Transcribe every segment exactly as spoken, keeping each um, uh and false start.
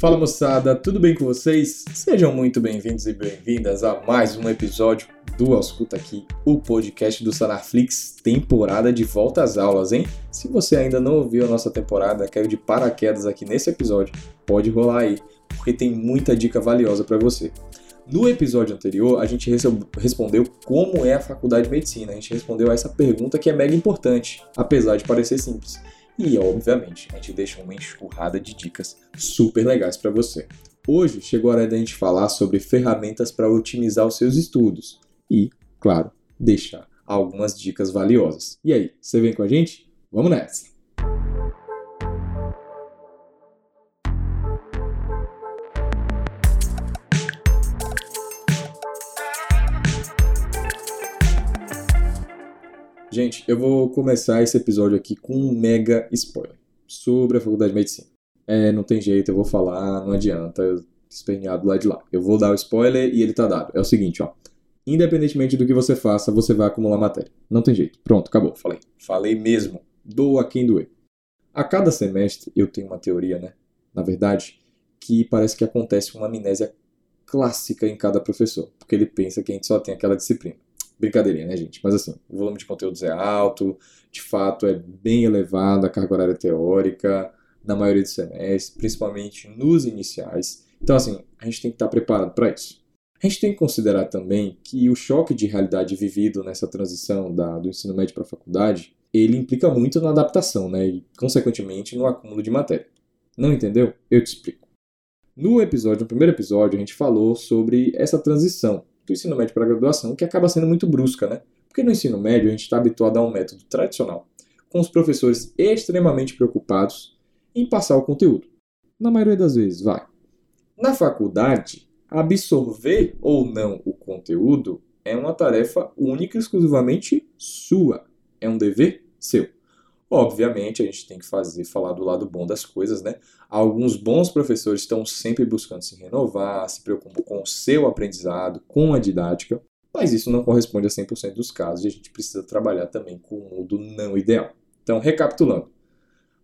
Fala moçada, tudo bem com vocês? Sejam muito bem-vindos e bem-vindas a mais um episódio do Escuta Aqui, o podcast do Sanarflix, temporada de volta às aulas, hein? Se você ainda não ouviu a nossa temporada, caiu de paraquedas aqui nesse episódio, pode rolar aí, porque tem muita dica valiosa para você. No episódio anterior, a gente respondeu como é a faculdade de medicina, a gente respondeu a essa pergunta que é mega importante, apesar de parecer simples. E, obviamente, a gente deixa uma enxurrada de dicas super legais para você. Hoje chegou a hora da gente falar sobre ferramentas para otimizar os seus estudos e, claro, deixar algumas dicas valiosas. E aí, você vem com a gente? Vamos nessa! Gente, eu vou começar esse episódio aqui com um mega spoiler sobre a faculdade de medicina. É, não tem jeito, eu vou falar, não adianta, eu esperneado lá de lá. Eu vou dar o spoiler e ele tá dado. É o seguinte, ó. Independentemente do que você faça, você vai acumular matéria. Não tem jeito. Pronto, acabou, falei. Falei mesmo. Doa quem doer. A cada semestre, eu tenho uma teoria, né? Na verdade, que parece que acontece uma amnésia clássica em cada professor. Porque ele pensa que a gente só tem aquela disciplina. Brincadeirinha, né, gente? Mas assim, o volume de conteúdos é alto, de fato é bem elevado a carga horária teórica, na maioria dos semestres, principalmente nos iniciais. Então, assim, a gente tem que estar preparado para isso. A gente tem que considerar também que o choque de realidade vivido nessa transição da, do ensino médio para a faculdade, ele implica muito na adaptação, né? E, consequentemente, no acúmulo de matéria. Não entendeu? Eu te explico. No episódio, no primeiro episódio, a gente falou sobre essa transição do ensino médio para a graduação, que acaba sendo muito brusca, né? Porque no ensino médio a gente está habituado a um método tradicional, com os professores extremamente preocupados em passar o conteúdo. Na maioria das vezes, vai. Na faculdade, absorver ou não o conteúdo é uma tarefa única e exclusivamente sua. É um dever seu. Obviamente, a gente tem que fazer, falar do lado bom das coisas, né? Alguns bons professores estão sempre buscando se renovar, se preocupam com o seu aprendizado, com a didática, mas isso não corresponde a cem por cento dos casos e a gente precisa trabalhar também com o mundo não ideal. Então, recapitulando,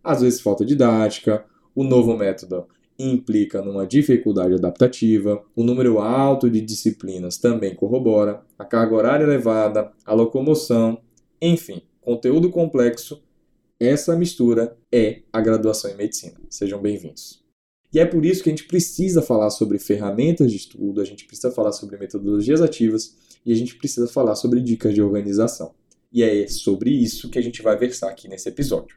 às vezes falta didática, o novo método implica numa dificuldade adaptativa, o número alto de disciplinas também corrobora, a carga horária elevada, a locomoção, enfim, conteúdo complexo. Essa mistura é a graduação em medicina. Sejam bem-vindos. E é por isso que a gente precisa falar sobre ferramentas de estudo, a gente precisa falar sobre metodologias ativas e a gente precisa falar sobre dicas de organização. E é sobre isso que a gente vai versar aqui nesse episódio.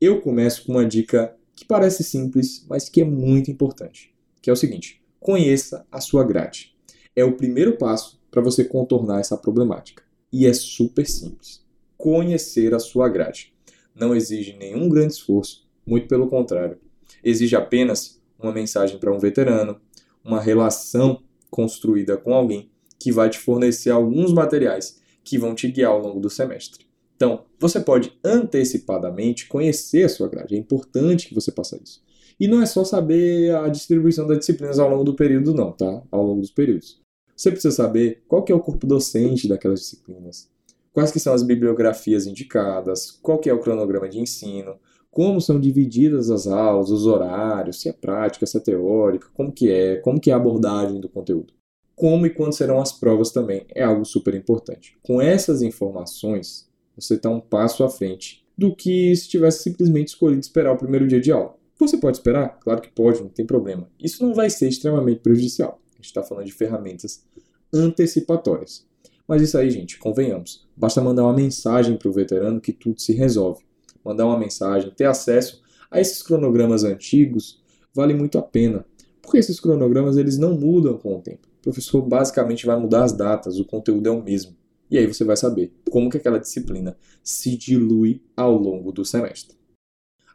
Eu começo com uma dica que parece simples, mas que é muito importante, que é o seguinte: conheça a sua grade. É o primeiro passo para você contornar essa problemática. E é super simples. Conhecer a sua grade. Não exige nenhum grande esforço, muito pelo contrário. Exige apenas uma mensagem para um veterano, uma relação construída com alguém que vai te fornecer alguns materiais que vão te guiar ao longo do semestre. Então, você pode antecipadamente conhecer a sua grade. É importante que você faça isso. E não é só saber a distribuição das disciplinas ao longo do período, não, tá? Ao longo dos períodos. Você precisa saber qual que é o corpo docente daquelas disciplinas. Quais que são as bibliografias indicadas, qual que é o cronograma de ensino, como são divididas as aulas, os horários, se é prática, se é teórica, como que é, como que é a abordagem do conteúdo. Como e quando serão as provas também é algo super importante. Com essas informações, você está um passo à frente do que se tivesse simplesmente escolhido esperar o primeiro dia de aula. Você pode esperar? Claro que pode, não tem problema. Isso não vai ser extremamente prejudicial. A gente está falando de ferramentas antecipatórias. Mas isso aí, gente, convenhamos. Basta mandar uma mensagem para o veterano que tudo se resolve. Mandar uma mensagem, ter acesso a esses cronogramas antigos, vale muito a pena. Porque esses cronogramas, eles não mudam com o tempo. O professor basicamente vai mudar as datas, o conteúdo é o mesmo. E aí você vai saber como que aquela disciplina se dilui ao longo do semestre.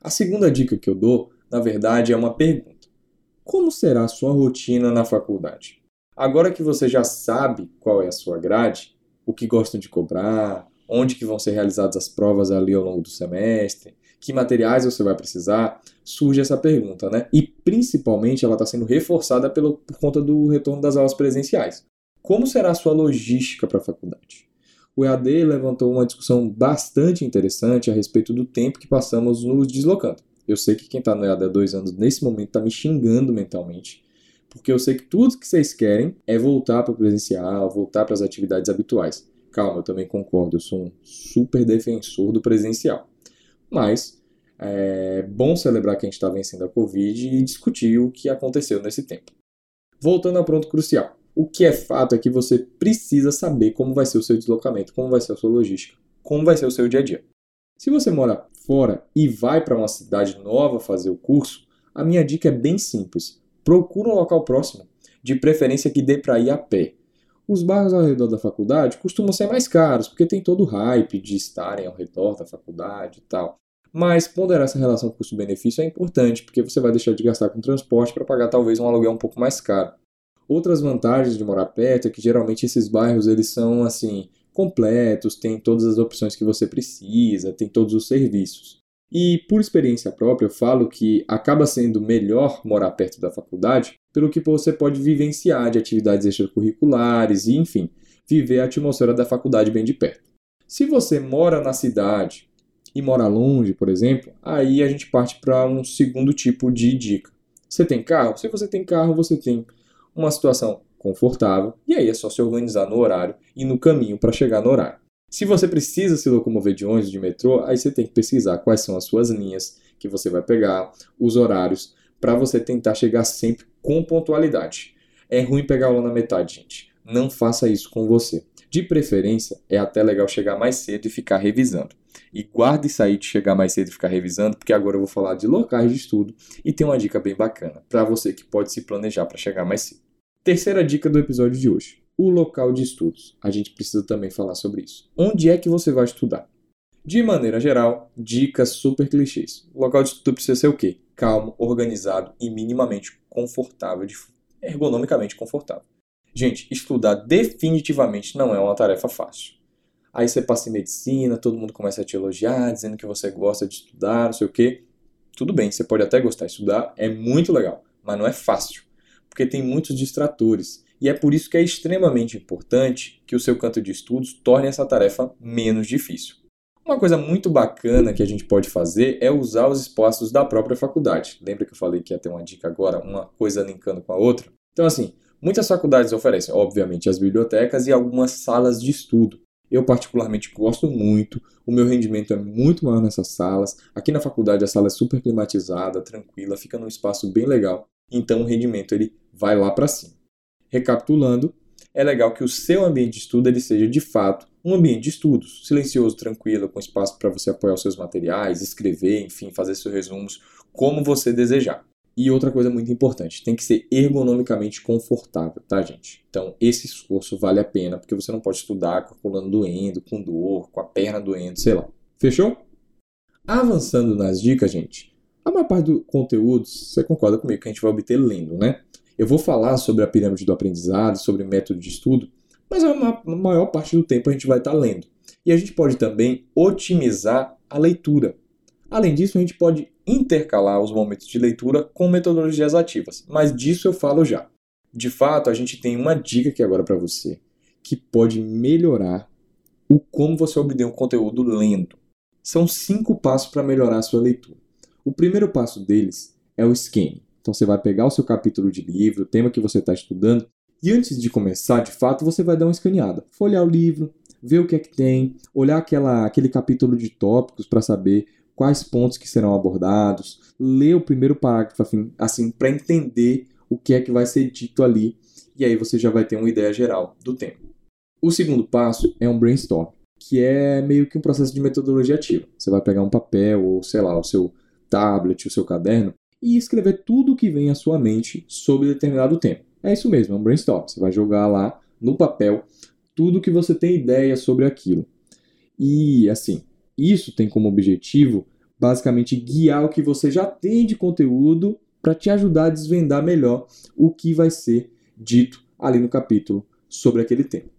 A segunda dica que eu dou, na verdade, é uma pergunta. Como será a sua rotina na faculdade? Agora que você já sabe qual é a sua grade, o que gostam de cobrar, onde que vão ser realizadas as provas ali ao longo do semestre, que materiais você vai precisar, surge essa pergunta, né? E principalmente ela está sendo reforçada pelo, por conta do retorno das aulas presenciais. Como será a sua logística para a faculdade? O E A D levantou uma discussão bastante interessante a respeito do tempo que passamos nos deslocando. Eu sei que quem está no E A D há dois anos, nesse momento, está me xingando mentalmente, porque eu sei que tudo que vocês querem é voltar para o presencial, voltar para as atividades habituais. Calma, eu também concordo, eu sou um super defensor do presencial. Mas é bom celebrar que a gente está vencendo a Covid e discutir o que aconteceu nesse tempo. Voltando ao ponto crucial. O que é fato é que você precisa saber como vai ser o seu deslocamento, como vai ser a sua logística, como vai ser o seu dia a dia. Se você mora fora e vai para uma cidade nova fazer o curso, a minha dica é bem simples. Procura um local próximo, de preferência que dê para ir a pé. Os bairros ao redor da faculdade costumam ser mais caros, porque tem todo o hype de estarem ao redor da faculdade e tal. Mas ponderar essa relação custo-benefício é importante, porque você vai deixar de gastar com transporte para pagar talvez um aluguel um pouco mais caro. Outras vantagens de morar perto é que geralmente esses bairros eles são assim completos, tem todas as opções que você precisa, tem todos os serviços. E por experiência própria eu falo que acaba sendo melhor morar perto da faculdade pelo que você pode vivenciar de atividades extracurriculares e, enfim, viver a atmosfera da faculdade bem de perto. Se você mora na cidade e mora longe, por exemplo, aí a gente parte para um segundo tipo de dica. Você tem carro? Se você tem carro, você tem uma situação confortável e aí é só se organizar no horário e no caminho para chegar no horário. Se você precisa se locomover de ônibus, de metrô, aí você tem que pesquisar quais são as suas linhas que você vai pegar, os horários, para você tentar chegar sempre com pontualidade. É ruim pegar aula na metade, gente. Não faça isso com você. De preferência, é até legal chegar mais cedo e ficar revisando. E guarde isso aí de chegar mais cedo e ficar revisando, porque agora eu vou falar de locais de estudo e tem uma dica bem bacana para você que pode se planejar para chegar mais cedo. Terceira dica do episódio de hoje, o local de estudos. A gente precisa também falar sobre isso. Onde é que você vai estudar? De maneira geral, dicas super clichês. O local de estudo precisa ser o quê? Calmo, organizado e minimamente confortável, ergonomicamente confortável. Gente, estudar definitivamente não é uma tarefa fácil. Aí você passa em medicina, todo mundo começa a te elogiar, dizendo que você gosta de estudar, não sei o quê. Tudo bem, você pode até gostar de estudar, é muito legal, mas não é fácil, porque tem muitos distratores. E é por isso que é extremamente importante que o seu canto de estudos torne essa tarefa menos difícil. Uma coisa muito bacana que a gente pode fazer é usar os espaços da própria faculdade. Lembra que eu falei que ia ter uma dica agora, uma coisa linkando com a outra? Então, assim, muitas faculdades oferecem, obviamente, as bibliotecas e algumas salas de estudo. Eu particularmente gosto muito, o meu rendimento é muito maior nessas salas. Aqui na faculdade a sala é super climatizada, tranquila, fica num espaço bem legal. Então o rendimento ele vai lá para cima. Recapitulando, é legal que o seu ambiente de estudo ele seja de fato um ambiente de estudos, silencioso, tranquilo, com espaço para você apoiar os seus materiais, escrever, enfim, fazer seus resumos como você desejar. E outra coisa muito importante, tem que ser ergonomicamente confortável, tá, gente? Então, esse esforço vale a pena, porque você não pode estudar com a coluna doendo, com dor, com a perna doendo, sei lá. Fechou? Avançando nas dicas, gente, a maior parte do conteúdo, você concorda comigo que a gente vai obter lendo, né? Eu vou falar sobre a pirâmide do aprendizado, sobre método de estudo, mas a maior parte do tempo a gente vai estar lendo. E a gente pode também otimizar a leitura. Além disso, a gente pode intercalar os momentos de leitura com metodologias ativas, mas disso eu falo já. De fato, a gente tem uma dica aqui agora para você, que pode melhorar o como você obtém um conteúdo lendo. São cinco passos para melhorar a sua leitura. O primeiro passo deles é o esquema. Então você vai pegar o seu capítulo de livro, o tema que você está estudando, e antes de começar, de fato, você vai dar uma escaneada, folhear o livro, ver o que é que tem, olhar aquela, aquele capítulo de tópicos para saber quais pontos que serão abordados, ler o primeiro parágrafo assim, para entender o que é que vai ser dito ali, e aí você já vai ter uma ideia geral do tema. O segundo passo é um brainstorm, que é meio que um processo de metodologia ativa. Você vai pegar um papel ou, sei lá, o seu tablet, o seu caderno, e escrever tudo o que vem à sua mente sobre determinado tema. É isso mesmo, é um brainstorm. Você vai jogar lá no papel tudo que você tem ideia sobre aquilo. E, assim, isso tem como objetivo, basicamente, guiar o que você já tem de conteúdo para te ajudar a desvendar melhor o que vai ser dito ali no capítulo sobre aquele tema.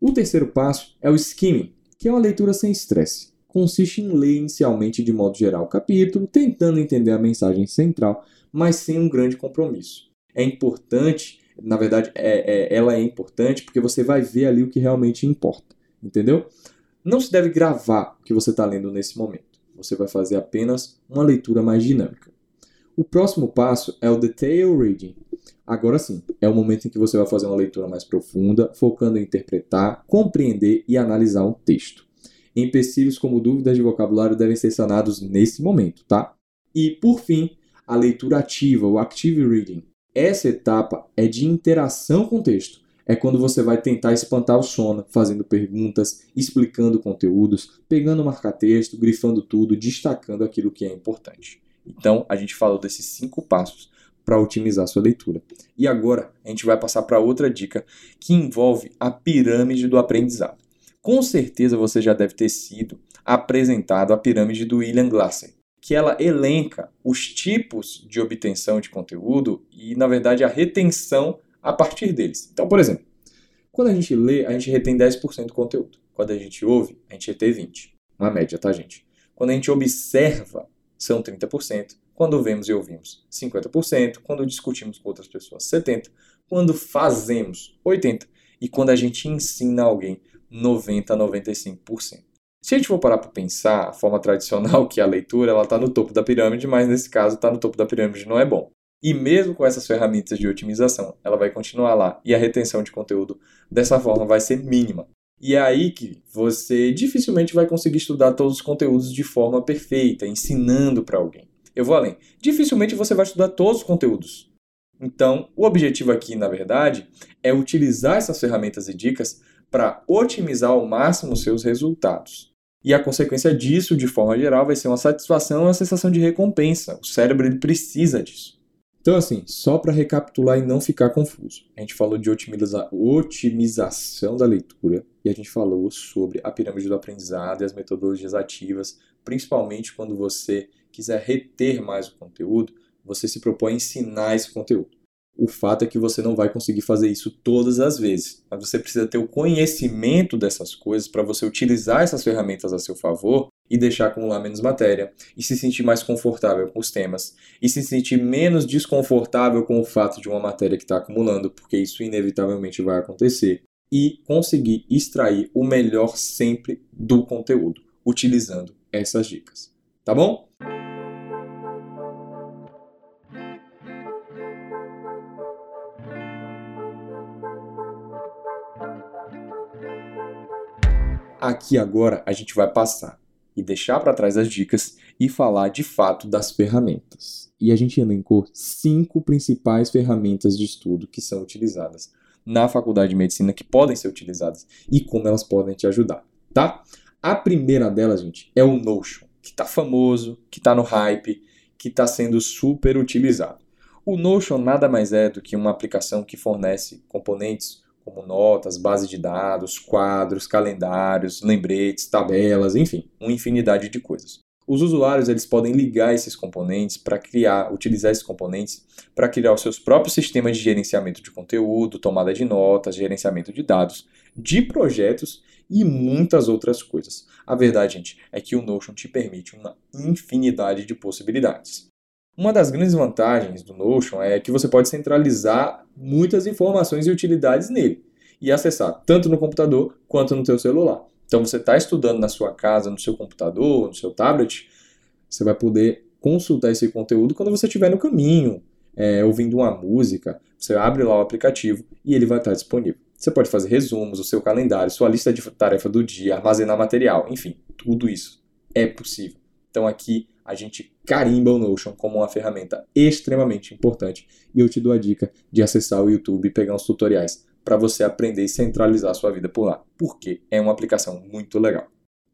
O terceiro passo é o skimming, que é uma leitura sem estresse. Consiste em ler inicialmente, de modo geral, o capítulo, tentando entender a mensagem central, mas sem um grande compromisso. É importante, na verdade, é, é, ela é importante porque você vai ver ali o que realmente importa, entendeu? Não se deve gravar o que você está lendo nesse momento. Você vai fazer apenas uma leitura mais dinâmica. O próximo passo é o Detail Reading. Agora sim, é o momento em que você vai fazer uma leitura mais profunda, focando em interpretar, compreender e analisar um texto. Empecilhos como dúvidas de vocabulário devem ser sanados nesse momento, tá? E, por fim, a leitura ativa, o Active Reading. Essa etapa é de interação com o texto. É quando você vai tentar espantar o sono, fazendo perguntas, explicando conteúdos, pegando marca-texto, grifando tudo, destacando aquilo que é importante. Então, a gente falou desses cinco passos para otimizar a sua leitura. E agora, a gente vai passar para outra dica que envolve a pirâmide do aprendizado. Com certeza você já deve ter sido apresentado a pirâmide do William Glasser, que ela elenca os tipos de obtenção de conteúdo e, na verdade, a retenção a partir deles. Então, por exemplo, quando a gente lê, a gente retém dez por cento do conteúdo. Quando a gente ouve, a gente retém vinte por cento. Uma média, tá, gente? Quando a gente observa, são trinta por cento. Quando vemos e ouvimos, cinquenta por cento. Quando discutimos com outras pessoas, setenta por cento. Quando fazemos, oitenta por cento. E quando a gente ensina alguém, noventa por cento a noventa e cinco por cento. Se a gente for parar para pensar, a forma tradicional que é a leitura, ela está no topo da pirâmide, mas nesse caso está no topo da pirâmide não é bom. E mesmo com essas ferramentas de otimização, ela vai continuar lá. E a retenção de conteúdo, dessa forma, vai ser mínima. E é aí que você dificilmente vai conseguir estudar todos os conteúdos de forma perfeita, ensinando para alguém. Eu vou além. Dificilmente você vai estudar todos os conteúdos. Então, o objetivo aqui, na verdade, é utilizar essas ferramentas e dicas para otimizar ao máximo os seus resultados. E a consequência disso, de forma geral, vai ser uma satisfação e uma sensação de recompensa. O cérebro ele precisa disso. Então, assim, só para recapitular e não ficar confuso, a gente falou de otimiza- otimização da leitura e a gente falou sobre a pirâmide do aprendizado e as metodologias ativas, principalmente quando você quiser reter mais o conteúdo, você se propõe a ensinar esse conteúdo. O fato é que você não vai conseguir fazer isso todas as vezes, mas você precisa ter o conhecimento dessas coisas para você utilizar essas ferramentas a seu favor e deixar acumular menos matéria, e se sentir mais confortável com os temas, e se sentir menos desconfortável com o fato de uma matéria que está acumulando, porque isso inevitavelmente vai acontecer, e conseguir extrair o melhor sempre do conteúdo, utilizando essas dicas. Tá bom? Aqui agora a gente vai passar e deixar para trás as dicas e falar de fato das ferramentas. E a gente elencou cinco principais ferramentas de estudo que são utilizadas na Faculdade de Medicina, que podem ser utilizadas e como elas podem te ajudar, tá? A primeira delas, gente, é o Notion, que está famoso, que está no hype, que está sendo super utilizado. O Notion nada mais é do que uma aplicação que fornece componentes como notas, base de dados, quadros, calendários, lembretes, tabelas, enfim, uma infinidade de coisas. Os usuários eles podem ligar esses componentes para criar, utilizar esses componentes para criar os seus próprios sistemas de gerenciamento de conteúdo, tomada de notas, gerenciamento de dados, de projetos e muitas outras coisas. A verdade, gente, é que o Notion te permite uma infinidade de possibilidades. Uma das grandes vantagens do Notion é que você pode centralizar muitas informações e utilidades nele e acessar tanto no computador quanto no seu celular. Então, você está estudando na sua casa, no seu computador, no seu tablet, você vai poder consultar esse conteúdo quando você estiver no caminho, é, ouvindo uma música, você abre lá o aplicativo e ele vai estar disponível. Você pode fazer resumos, o seu calendário, sua lista de tarefa do dia, armazenar material, enfim, tudo isso é possível. Então, aqui a gente carimba o Notion como uma ferramenta extremamente importante. E eu te dou a dica de acessar o YouTube e pegar uns tutoriais para você aprender e centralizar a sua vida por lá, porque é uma aplicação muito legal.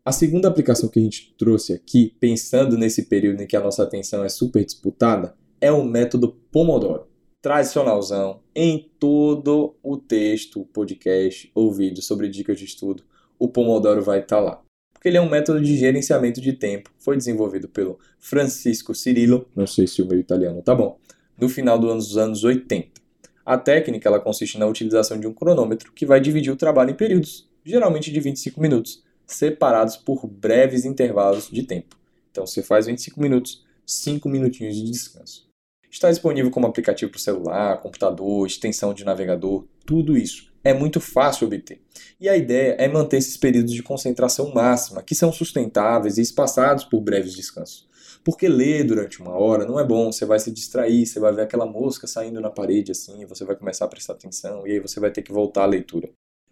A segunda aplicação que a gente trouxe aqui, pensando nesse período em que a nossa atenção é super disputada, é o método Pomodoro. Tradicionalzão, em todo o texto, podcast ou vídeo sobre dicas de estudo, o Pomodoro vai estar lá. Porque ele é um método de gerenciamento de tempo, foi desenvolvido pelo Francisco Cirillo, não sei se o meu italiano tá bom, no final dos anos oitenta. A técnica ela consiste na utilização de um cronômetro que vai dividir o trabalho em períodos, geralmente de vinte e cinco minutos, separados por breves intervalos de tempo. Então você faz vinte e cinco minutos, cinco minutinhos de descanso. Está disponível como aplicativo para o celular, computador, extensão de navegador, tudo isso. É muito fácil obter. E a ideia é manter esses períodos de concentração máxima, que são sustentáveis e espaçados por breves descansos. Porque ler durante uma hora não é bom, você vai se distrair, você vai ver aquela mosca saindo na parede assim, você vai começar a prestar atenção e aí você vai ter que voltar à leitura.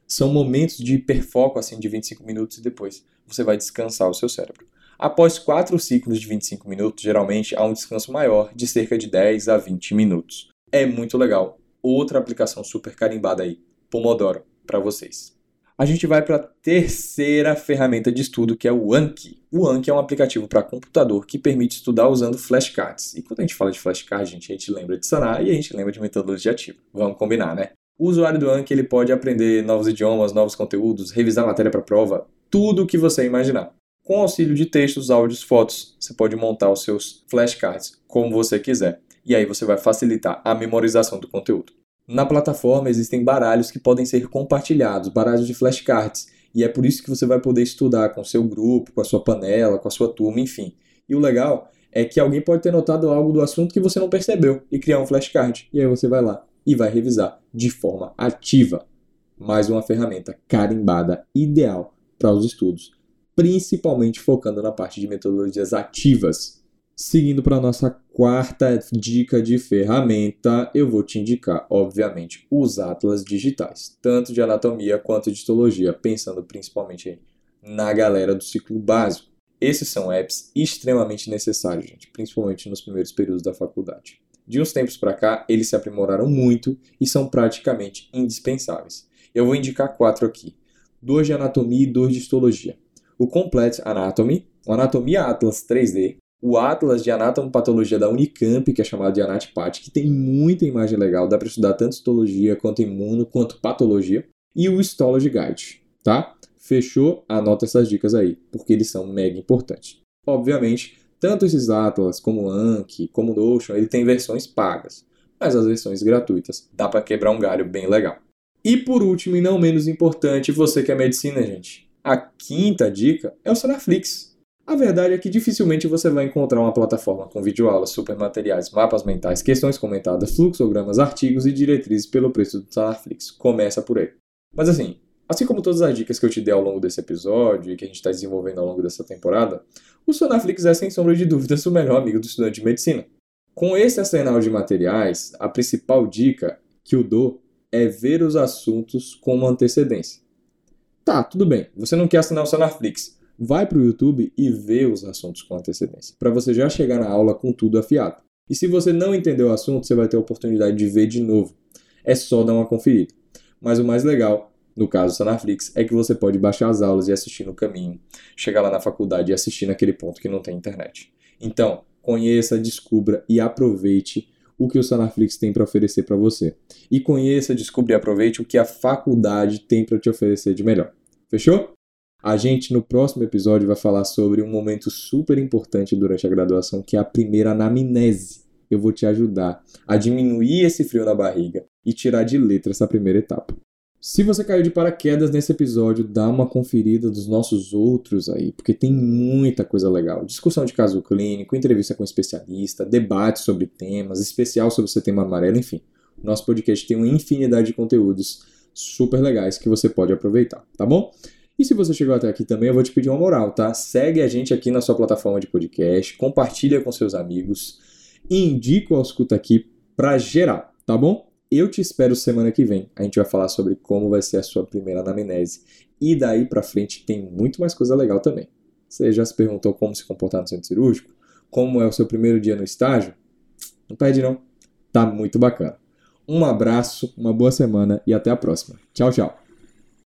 São momentos de hiperfoco assim, de vinte e cinco minutos e depois você vai descansar o seu cérebro. Após quatro ciclos de vinte e cinco minutos, geralmente há um descanso maior de cerca de dez a vinte minutos. É muito legal. Outra aplicação super carimbada aí, Pomodoro, para vocês. A gente vai para a terceira ferramenta de estudo, que é o Anki. O Anki é um aplicativo para computador que permite estudar usando flashcards. E quando a gente fala de flashcards, gente, a gente lembra de Sanar e a gente lembra de metodologia ativa. Vamos combinar, né? O usuário do Anki ele pode aprender novos idiomas, novos conteúdos, revisar matéria para prova, tudo o que você imaginar. Com auxílio de textos, áudios, fotos, você pode montar os seus flashcards como você quiser. E aí você vai facilitar a memorização do conteúdo. Na plataforma existem baralhos que podem ser compartilhados, baralhos de flashcards, e é por isso que você vai poder estudar com seu grupo, com a sua panela, com a sua turma, enfim. E o legal é que alguém pode ter notado algo do assunto que você não percebeu e criar um flashcard, e aí você vai lá e vai revisar de forma ativa. Mais uma ferramenta carimbada ideal para os estudos, principalmente focando na parte de metodologias ativas. Seguindo para a nossa quarta dica de ferramenta, eu vou te indicar, obviamente, os atlas digitais, tanto de anatomia quanto de histologia, pensando principalmente na galera do ciclo básico. Esses são apps extremamente necessários, gente, principalmente nos primeiros períodos da faculdade. De uns tempos para cá, eles se aprimoraram muito e são praticamente indispensáveis. Eu vou indicar quatro aqui, dois de anatomia e dois de histologia. O Complete Anatomy, o Anatomia Atlas três D, o Atlas de Anatomopatologia da Unicamp, que é chamado de anatipat, que tem muita imagem legal, dá para estudar tanto histologia, quanto imuno, quanto patologia. E o Histology Guide, tá? Fechou? Anota essas dicas aí, porque eles são mega importantes. Obviamente, tanto esses Atlas, como o Anki, como o Notion, ele tem versões pagas, mas as versões gratuitas dá para quebrar um galho bem legal. E por último, e não menos importante, você que é medicina, gente, a quinta dica é o Sanarflix. A verdade é que dificilmente você vai encontrar uma plataforma com videoaulas, supermateriais, mapas mentais, questões comentadas, fluxogramas, artigos e diretrizes pelo preço do Sanarflix. Começa por aí. Mas assim, assim como todas as dicas que eu te dei ao longo desse episódio e que a gente está desenvolvendo ao longo dessa temporada, o Sanarflix é, sem sombra de dúvidas, o melhor amigo do estudante de medicina. Com esse arsenal de materiais, a principal dica que eu dou é ver os assuntos com uma antecedência. Tá, tudo bem, você não quer assinar o Sanarflix. Vai para o YouTube e vê os assuntos com antecedência, para você já chegar na aula com tudo afiado. E se você não entendeu o assunto, você vai ter a oportunidade de ver de novo. É só dar uma conferida. Mas o mais legal, no caso do Sanarflix, é que você pode baixar as aulas e assistir no caminho, chegar lá na faculdade e assistir naquele ponto que não tem internet. Então, conheça, descubra e aproveite o que o Sanarflix tem para oferecer para você. E conheça, descubra e aproveite o que a faculdade tem para te oferecer de melhor. Fechou? A gente, no próximo episódio, vai falar sobre um momento super importante durante a graduação, que é a primeira anamnese. Eu vou te ajudar a diminuir esse frio na barriga e tirar de letra essa primeira etapa. Se você caiu de paraquedas nesse episódio, dá uma conferida dos nossos outros aí, porque tem muita coisa legal. Discussão de caso clínico, entrevista com especialista, debate sobre temas, especial sobre o setembro amarelo, enfim. Nosso podcast tem uma infinidade de conteúdos super legais que você pode aproveitar, tá bom? E se você chegou até aqui também, eu vou te pedir uma moral, tá? Segue a gente aqui na sua plataforma de podcast, compartilha com seus amigos e indica o Escuta Aqui pra geral, tá bom? Eu te espero semana que vem. A gente vai falar sobre como vai ser a sua primeira anamnese. E daí pra frente tem muito mais coisa legal também. Você já se perguntou como se comportar no centro cirúrgico? Como é o seu primeiro dia no estágio? Não perde não. Tá muito bacana. Um abraço, uma boa semana e até a próxima. Tchau, tchau.